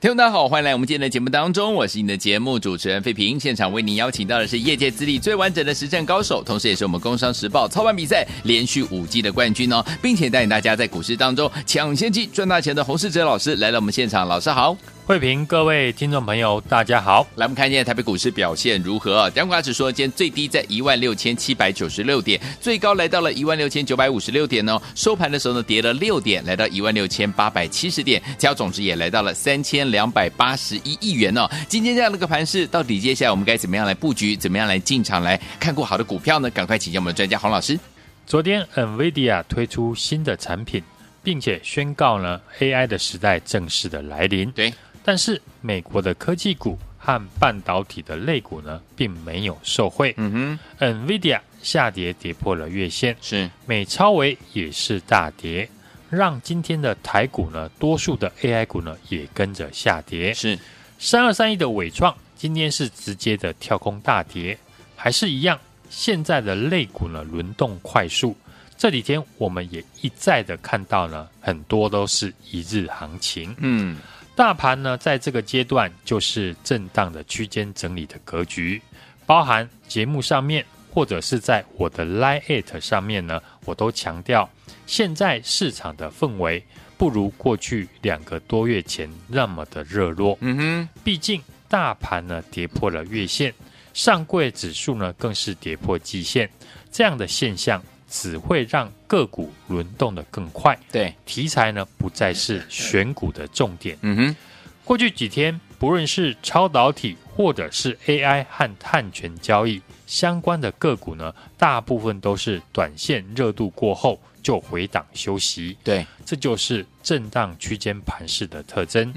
听众大家好，欢迎来我们今天的节目当中，我是你的节目主持人费平。现场为您邀请到的是业界资历最完整的实战高手，同时也是我们工商时报操盘比赛连续5季的冠军哦，并且带领大家在股市当中抢先机赚大钱的洪士哲老师来到我们现场。老师好。慧平，各位听众朋友大家好。来，我们看一下台北股市表现如何啊？加权指数今天最低在16796点，最高来到了16956点哦，收盘的时候呢跌了6点，来到16870点，加总值也来到了3281亿元哦。今天这样的一个盘势，到底接下来我们该怎么样来布局，怎么样来进场来看过好的股票呢？赶快请教我们的专家洪老师。昨天 NVIDIA 推出新的产品，并且宣告呢 AI 的时代正式的来临。对，但是美国的科技股和半导体的类股呢，并没有受惠。NVIDIA 下跌跌破了月线，是美超微也是大跌，让今天的台股呢，多数的 AI 股呢也跟着下跌。是3231的伟创今天是直接的跳空大跌，还是一样，现在的类股呢轮动快速。这几天我们也一再的看到呢，很多都是一日行情。大盘呢，在这个阶段就是震荡的区间整理的格局，包含节目上面或者是在我的 LINE@ 上面呢，我都强调现在市场的氛围不如过去2个多月前那么的热络。毕竟大盘呢跌破了月线，上柜指数呢更是跌破季线，这样的现象只会让个股轮动的更快。对，题材呢不再是选股的重点。过去几天不论是超导体或者是 AI 和碳权交易相关的个股呢，大部分都是短线热度过后就回档休息。对，这就是震荡区间盘势的特征。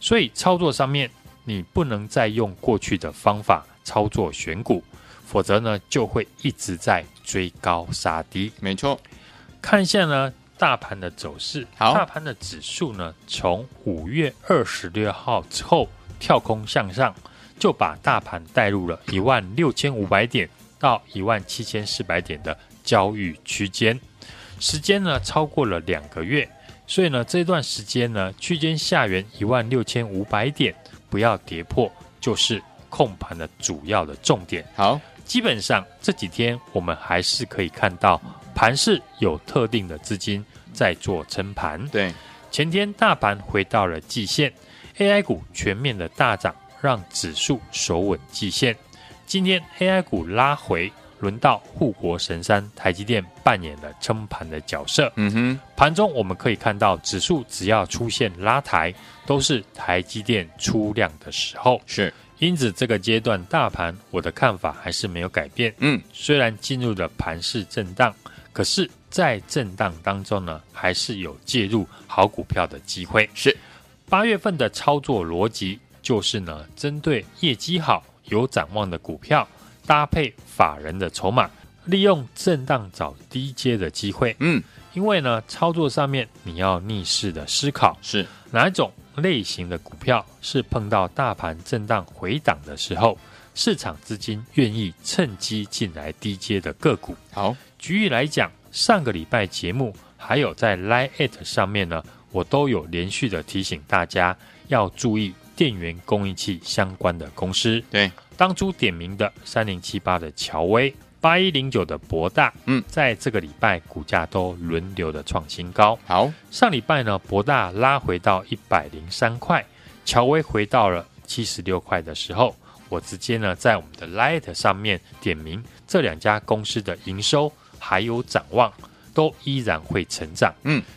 所以操作上面你不能再用过去的方法操作选股，否则呢就会一直在追高杀低。没错，看一下呢大盘的走势。大盘的指数呢，从5月26号之后跳空向上，就把大盘带入了16500点到17400点的交易区间，时间呢超过了2个月，所以呢这段时间呢区间下缘16500点不要跌破，就是控盘的主要的重点。好，基本上这几天我们还是可以看到盘势有特定的资金在做撑盘。对，前天大盘回到了季线， AI 股全面的大涨，让指数守稳季线。今天 AI 股拉回，轮到护国神山台积电扮演了撑盘的角色。盘中我们可以看到，指数只要出现拉抬，都是台积电出量的时候。是，因此这个阶段大盘我的看法还是没有改变。虽然进入了盘势震荡，可是在震荡当中呢，还是有介入好股票的机会。是，8月份的操作逻辑就是呢，针对业绩好有展望的股票，搭配法人的筹码，利用震荡找低阶的机会。因为呢操作上面你要逆势的思考，是哪一种类型的股票是碰到大盘震荡回档的时候，市场资金愿意趁机进来低阶的个股。好，举例来讲，上个礼拜节目还有在 LINE@ 上面呢，我都有连续的提醒大家要注意电源供应器相关的公司。对，当初点名的3078的乔威、8109的博大，在这个礼拜股价都轮流的创新高。好，上礼拜呢，博大拉回到103块，乔威回到了76块的时候，我直接呢在我们的 LINE@ 上面点名这2家公司的营收还有展望都依然会成长。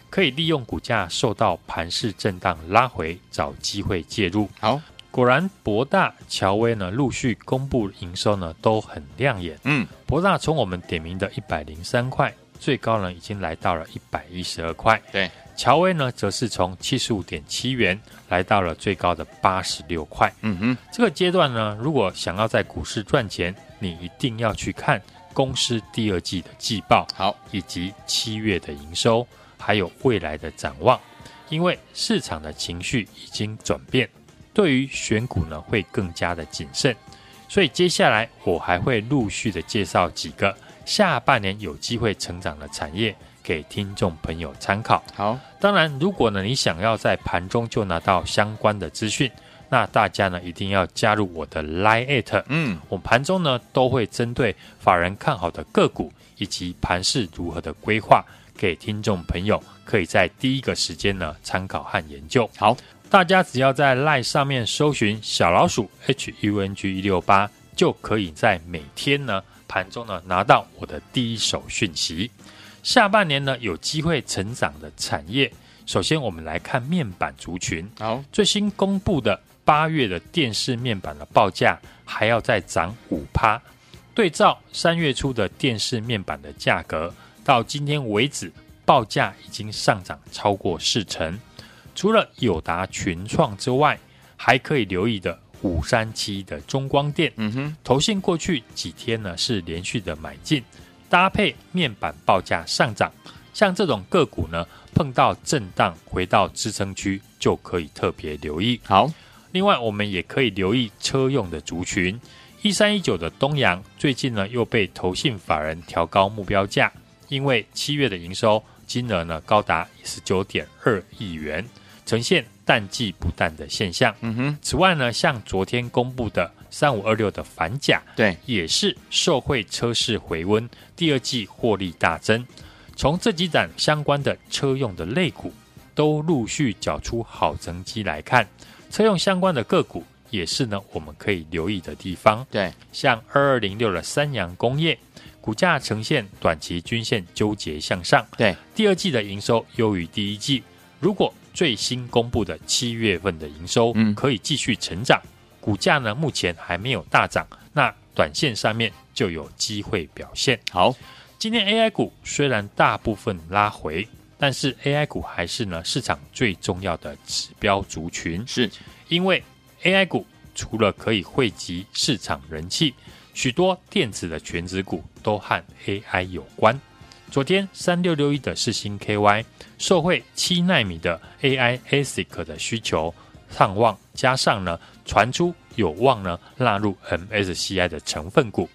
可以利用股价受到盘势震荡拉回找机会介入。好，果然博大、乔威呢陆续公布营收呢都很亮眼。博大从我们点名的103块最高呢已经来到了112块。对，乔威呢则是从 75.7 元来到了最高的86块。这个阶段呢，如果想要在股市赚钱，你一定要去看公司第2季的季报，好，以及7月的营收还有未来的展望，因为市场的情绪已经转变，对于选股呢会更加的谨慎。所以接下来我还会陆续的介绍几个下半年有机会成长的产业给听众朋友参考。好，当然如果呢你想要在盘中就拿到相关的资讯，那大家呢一定要加入我的 LINE@， 我盘中呢都会针对法人看好的个股以及盘势如何的规划，给听众朋友可以在第一个时间呢参考和研究。好，大家只要在 LINE 上面搜寻小老鼠 HUNG168， 就可以在每天呢盘中呢拿到我的第一手讯息。下半年呢有机会成长的产业，首先我们来看面板族群。好，最新公布的8月的电视面板的报价还要再涨 5%， 对照3月初的电视面板的价格，到今天为止报价已经上涨超过40%。除了友达群创之外，还可以留意的537的中光电，投信过去几天呢是连续的买进，搭配面板报价上涨，像这种个股呢碰到震荡回到支撑区就可以特别留意。好，另外我们也可以留意车用的族群，1319的东阳最近呢又被投信法人调高目标价，因为7月的营收金额呢高达 19.2 亿元，呈现淡季不淡的现象。此外呢，像昨天公布的3526的反甲，对，也是受惠车市回温，第二季获利大增。从这几档相关的车用的类股都陆续缴出好成绩来看，车用相关的个股也是呢我们可以留意的地方。对，像2206的三洋工业，股价呈现短期均线纠结向上，对，第二季的营收优于第一季，如果最新公布的7月份的营收可以继续成长，股价呢目前还没有大涨，那短线上面就有机会表现。好，今天 AI 股虽然大部分拉回，但是 AI 股还是呢市场最重要的指标族群，是因为 AI 股除了可以汇集市场人气，许多电子的全指股都和 AI 有关。昨天3661的世芯 KY 受惠7奈米的 AI ASIC 的需求上旺，加上呢传出有望呢纳入 MSCI 的成分股，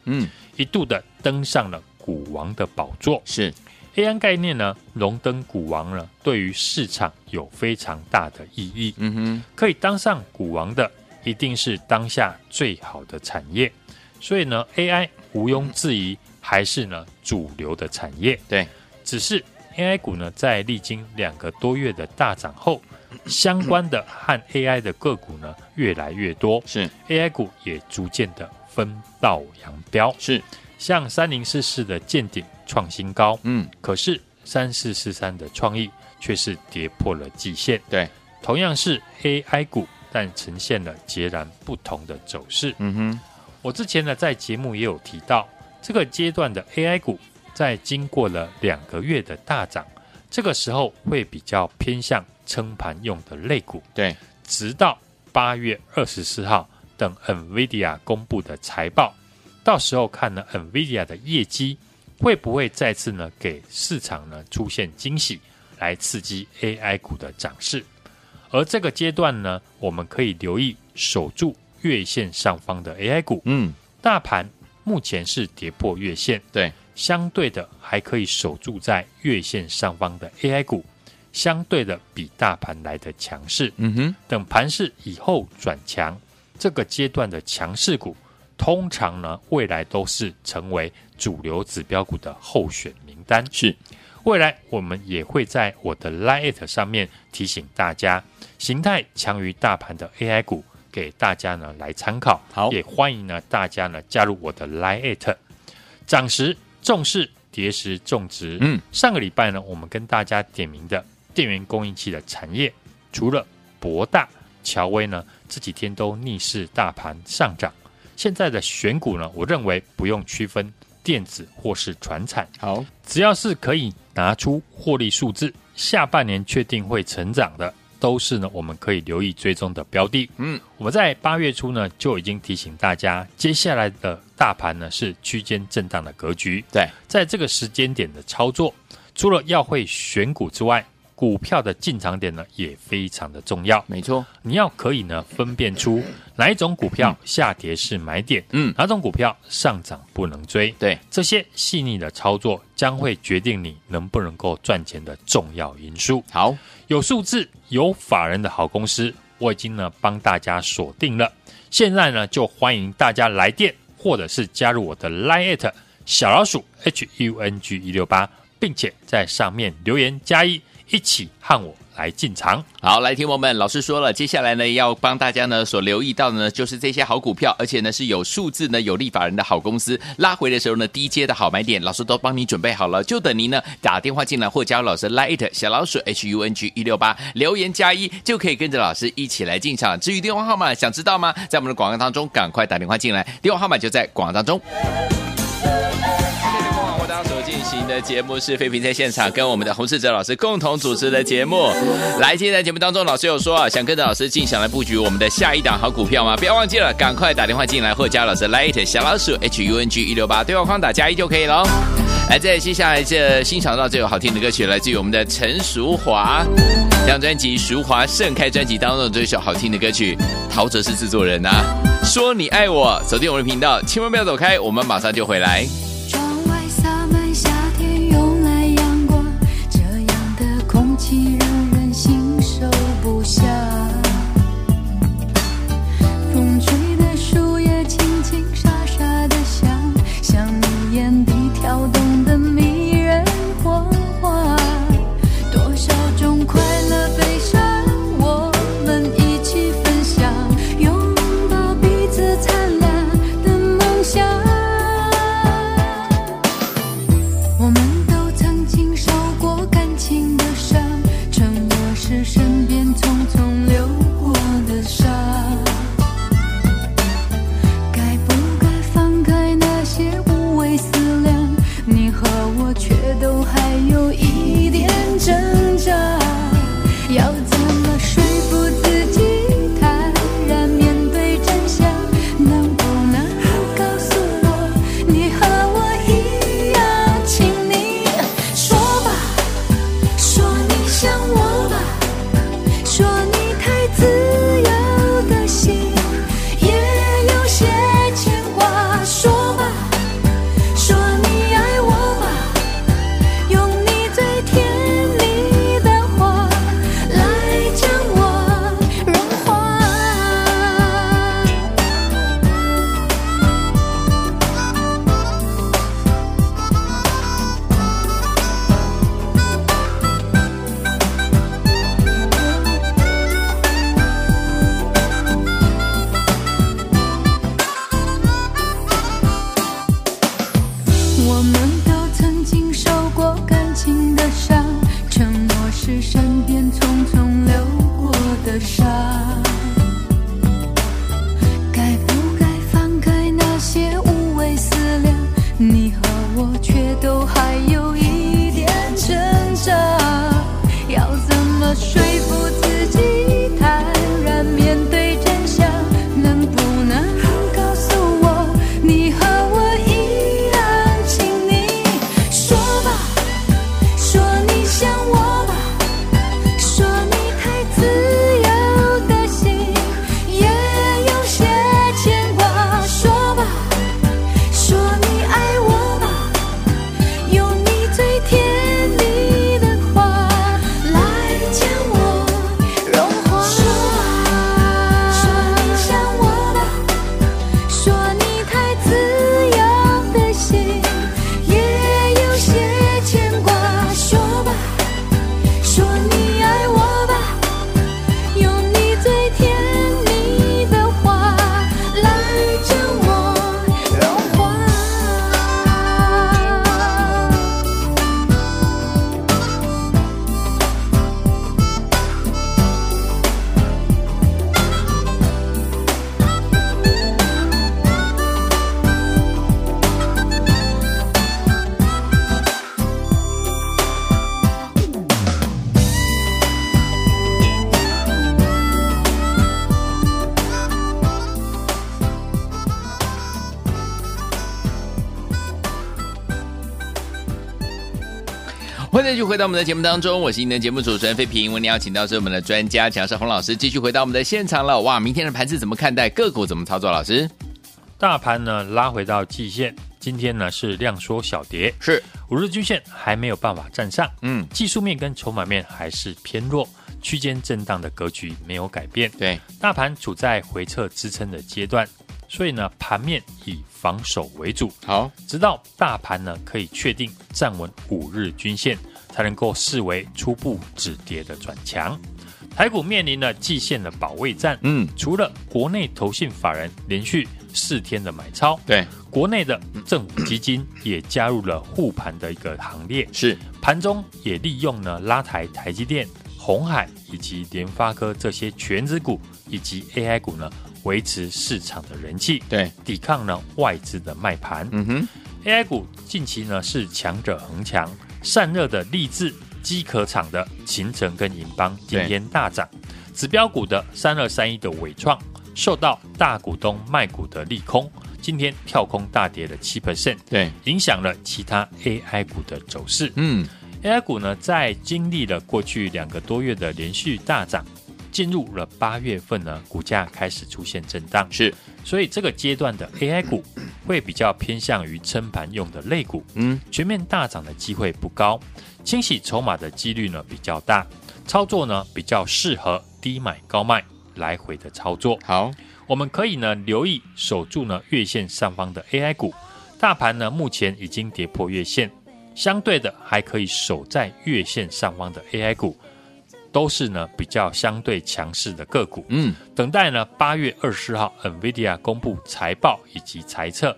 一度的登上了股王的宝座。是 AI 概念呢荣登股王呢，对于市场有非常大的意义。可以当上股王的一定是当下最好的产业，所以呢 AI 毋庸置疑还是呢主流的产业。对，只是 AI 股呢在历经2个多月的大涨后，相关的和 AI 的个股呢越来越多，是 AI 股也逐渐的分道扬镳。是，像3044的健鼎创新高，可是3443的创意却是跌破了季线。对，同样是 AI 股，但呈现了截然不同的走势。我之前呢在节目也有提到，这个阶段的 AI 股在经过了2个月的大涨，这个时候会比较偏向撑盘用的类股。对，直到8月24号等 NVIDIA 公布的财报，到时候看呢 NVIDIA 的业绩会不会再次呢给市场呢出现惊喜，来刺激 AI 股的涨势。而这个阶段呢，我们可以留意守住月线上方的 AI 股。大盘目前是跌破月线，对，相对的还可以守住在月线上方的 AI 股，相对的比大盘来的强势。等盘势以后转强，这个阶段的强势股通常呢未来都是成为主流指标股的候选名单。是，未来我们也会在我的 LINE@ 上面提醒大家形态强于大盘的 AI 股，给大家呢来参考。好，也欢迎呢大家呢加入我的 LINE@， 涨时重视，跌时重值。上个礼拜呢我们跟大家点名的电源供应器的产业，除了博大、乔威呢这几天都逆势大盘上涨。现在的选股呢，我认为不用区分电子或是传产。好，只要是可以拿出获利数字，下半年确定会成长的，都是呢我们可以留意追踪的标的。我们在8月初呢就已经提醒大家，接下来的大盘呢是区间震荡的格局。对，在这个时间点的操作，除了要会选股之外，股票的进场点呢也非常的重要，没错，你要可以呢分辨出哪一种股票下跌是买点，哪种股票上涨不能追，对，这些细腻的操作将会决定你能不能够赚钱的重要因素。好，有数字有法人的好公司，我已经呢帮大家锁定了，现在呢就欢迎大家来电或者是加入我的 LINE@ 小老鼠 HUNG168， 并且在上面留言加一，一起和我来进场。好，来听我们老师说了，接下来呢要帮大家呢所留意到的呢就是这些好股票，而且呢是有数字呢有利法人的好公司，拉回的时候呢低阶的好买点，老师都帮你准备好了，就等您呢打电话进来或加入老师 LINE@ 小老鼠 HUNG168， 留言加一就可以跟着老师一起来进场。至于电话号码想知道吗？在我们的广告当中赶快打电话进来，电话号码就在广告当中。行的节目是飞平在现场跟我们的洪士哲老师共同主持的节目。来，今天的节目当中老师有说啊，想跟着老师进场来布局我们的下一档好股票吗？不要忘记了，赶快打电话进来或加老师 LINE@ 小老鼠 HUNG168， 对话框打加一就可以了。来，再接下来这欣赏到最有好听的歌曲，来自于我们的陈淑华，这张专辑《淑华盛开》专辑当中这首好听的歌曲，陶喆是制作人啊，说你爱我。锁定我们的频道，千万不要走开，我们马上就回来。欢迎继续回到我们的节目当中，我是您的节目主持人费平。我们邀请到是我们的专家强势洪老师，继续回到我们的现场了。哇，明天的盘势怎么看待？个股怎么操作？老师，大盘呢拉回到季线，今天呢是量缩小跌，是五日均线还没有办法站上，技术面跟筹码面还是偏弱，区间震荡的格局没有改变。对，大盘处在回撤支撑的阶段。所以呢，盘面以防守为主，好，直到大盘呢可以确定站稳五日均线，才能够视为初步止跌的转强。台股面临了季线的保卫战，除了国内投信法人连续4天的买超，对，国内的政府基金也加入了护盘的一个行列，是，盘中也利用呢拉抬台积电、鸿海以及联发科这些全指股以及 AI 股呢。维持市场的人气，对，抵抗呢外资的卖盘。AI 股近期呢是强者恒强，散热的立志、机壳厂的勤诚跟银邦今天大涨，指标股的3231的伟创受到大股东卖股的利空，今天跳空大跌了 7%， 对，影响了其他 AI 股的走势。AI 股呢在经历了过去2个多月的连续大涨。进入了8月份呢，股价开始出现震荡，是，所以这个阶段的 AI 股会比较偏向于撑盘用的类股，全面大涨的机会不高，清洗筹码的几率呢比较大，操作呢比较适合低买高卖来回的操作。好，我们可以呢留意守住呢月线上方的 AI 股，大盘呢目前已经跌破月线，相对的还可以守在月线上方的 AI 股。都是呢比较相对强势的个股，等待呢8月24号 NVIDIA 公布财报以及财测，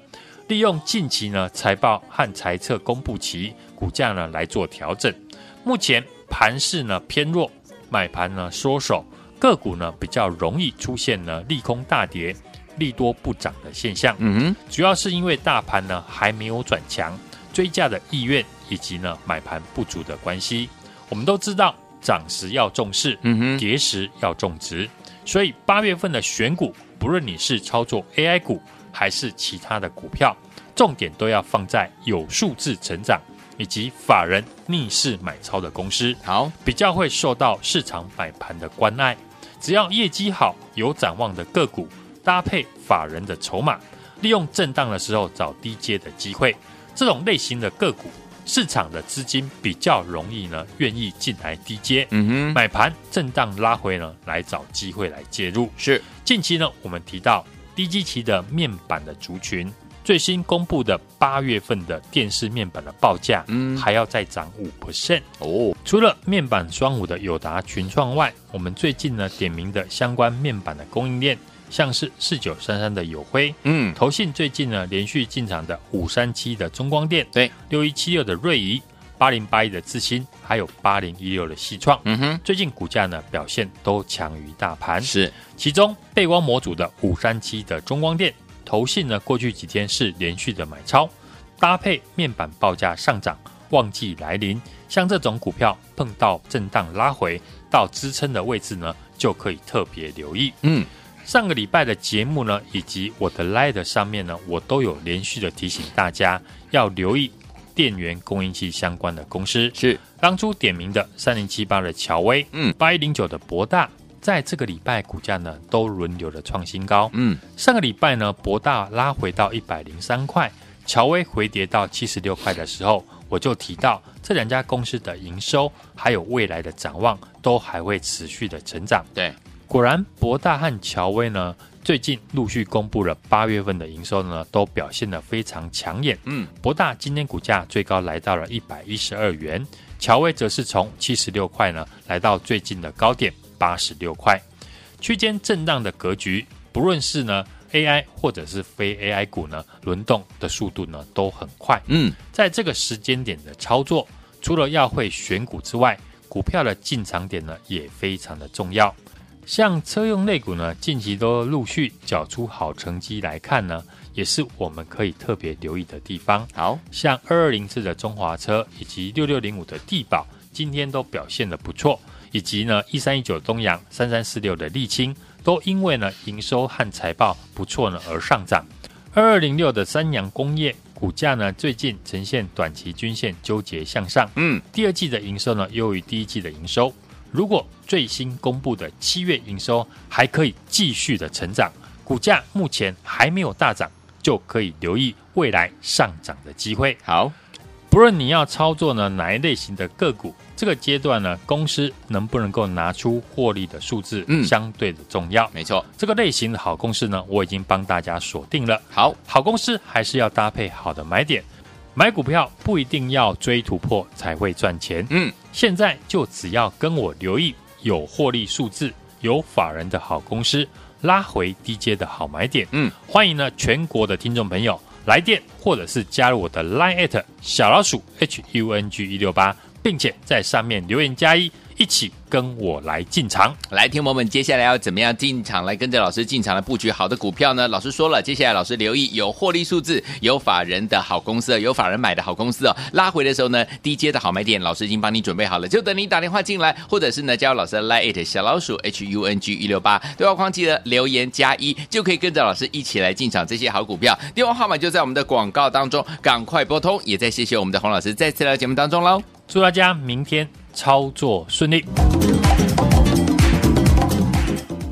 利用近期呢财报和财测公布期，股价呢来做调整。目前盘势呢偏弱，买盘呢缩手，个股呢比较容易出现呢利空大跌、利多不涨的现象。主要是因为大盘呢还没有转强，追价的意愿以及呢买盘不足的关系。我们都知道。涨时要重视，跌时要重质，所以8月份的选股，不论你是操作 AI 股还是其他的股票，重点都要放在有数字成长以及法人逆势买超的公司，好，比较会受到市场买盘的关爱。只要业绩好、有展望的个股，搭配法人的筹码，利用震荡的时候找低阶的机会，这种类型的个股。市场的资金比较容易呢，愿意进来低接，买盘震荡拉回呢，来找机会来介入。是，近期呢，我们提到低基期的面板的族群，最新公布的8月份的电视面板的报价，还要再涨 5%。哦，除了面板双虎的友达、群创外，我们最近呢点名的相关面板的供应链。像是4933的友辉，投信最近呢连续进场的537的中光电，对，6176的瑞仪，8081的智新，还有8016的矽创，最近股价呢表现都强于大盘，是，其中背光模组的537的中光电，投信呢过去几天是连续的买超，搭配面板报价上涨，旺季来临，像这种股票碰到震荡拉回到支撑的位置呢，就可以特别留意。上个礼拜的节目呢，以及我的 LINE@ 上面呢，我都有连续的提醒大家要留意电源供应器相关的公司，是当初点名的3078的乔威，8109的博大，在这个礼拜股价呢都轮流的创新高，上个礼拜呢博大拉回到103块，乔威回跌到76块的时候，我就提到这2家公司的营收还有未来的展望都还会持续的成长，对。果然博大和乔威呢最近陆续公布了8月份的营收呢都表现得非常抢眼，博大今天股价最高来到了112元，乔威则是从76块呢来到最近的高点86块，区间震荡的格局，不论是呢 AI 或者是非 AI 股呢轮动的速度呢都很快，在这个时间点的操作，除了要会选股之外，股票的进场点呢也非常的重要，像车用类股呢，近期都陆续缴出好成绩来看呢，也是我们可以特别留意的地方。好，像2204的中华车以及6605的帝宝，今天都表现得不错，以及呢1319东阳、3346的沥青，都因为呢营收和财报不错呢而上涨。2206的三洋工业。股价呢最近呈现短期均线纠结向上。第二季的营收呢优于第一季的营收，如果最新公布的7月营收还可以继续的成长，股价目前还没有大涨，就可以留意未来上涨的机会。好，不论你要操作呢哪一类型的个股，这个阶段呢公司能不能够拿出获利的数字相对的重要。没错，这个类型的好公司呢我已经帮大家锁定了。好公司还是要搭配好的买点，买股票不一定要追突破才会赚钱。现在就只要跟我留意有获利数字、有法人的好公司，拉回低阶的好买点。欢迎呢全国的听众朋友来电或者是加入我的 LINE@ 小老鼠 HUNG168， 并且在上面留言加一，一起跟我来进场。来，听友们，接下来要怎么样进场，来跟着老师进场来布局好的股票呢？老师说了，接下来老师留意有获利数字、有法人的好公司，有法人买的好公司哦。拉回的时候呢，低阶的好买点，老师已经帮你准备好了，就等你打电话进来，或者是呢加入老师的 LINE@ 小老鼠 HUNG168， 对话框记得留言加一，就可以跟着老师一起来进场这些好股票。电话号码就在我们的广告当中，赶快拨通。也再谢谢我们的洪老师再次来到节目当中喽，祝大家明天操作顺利。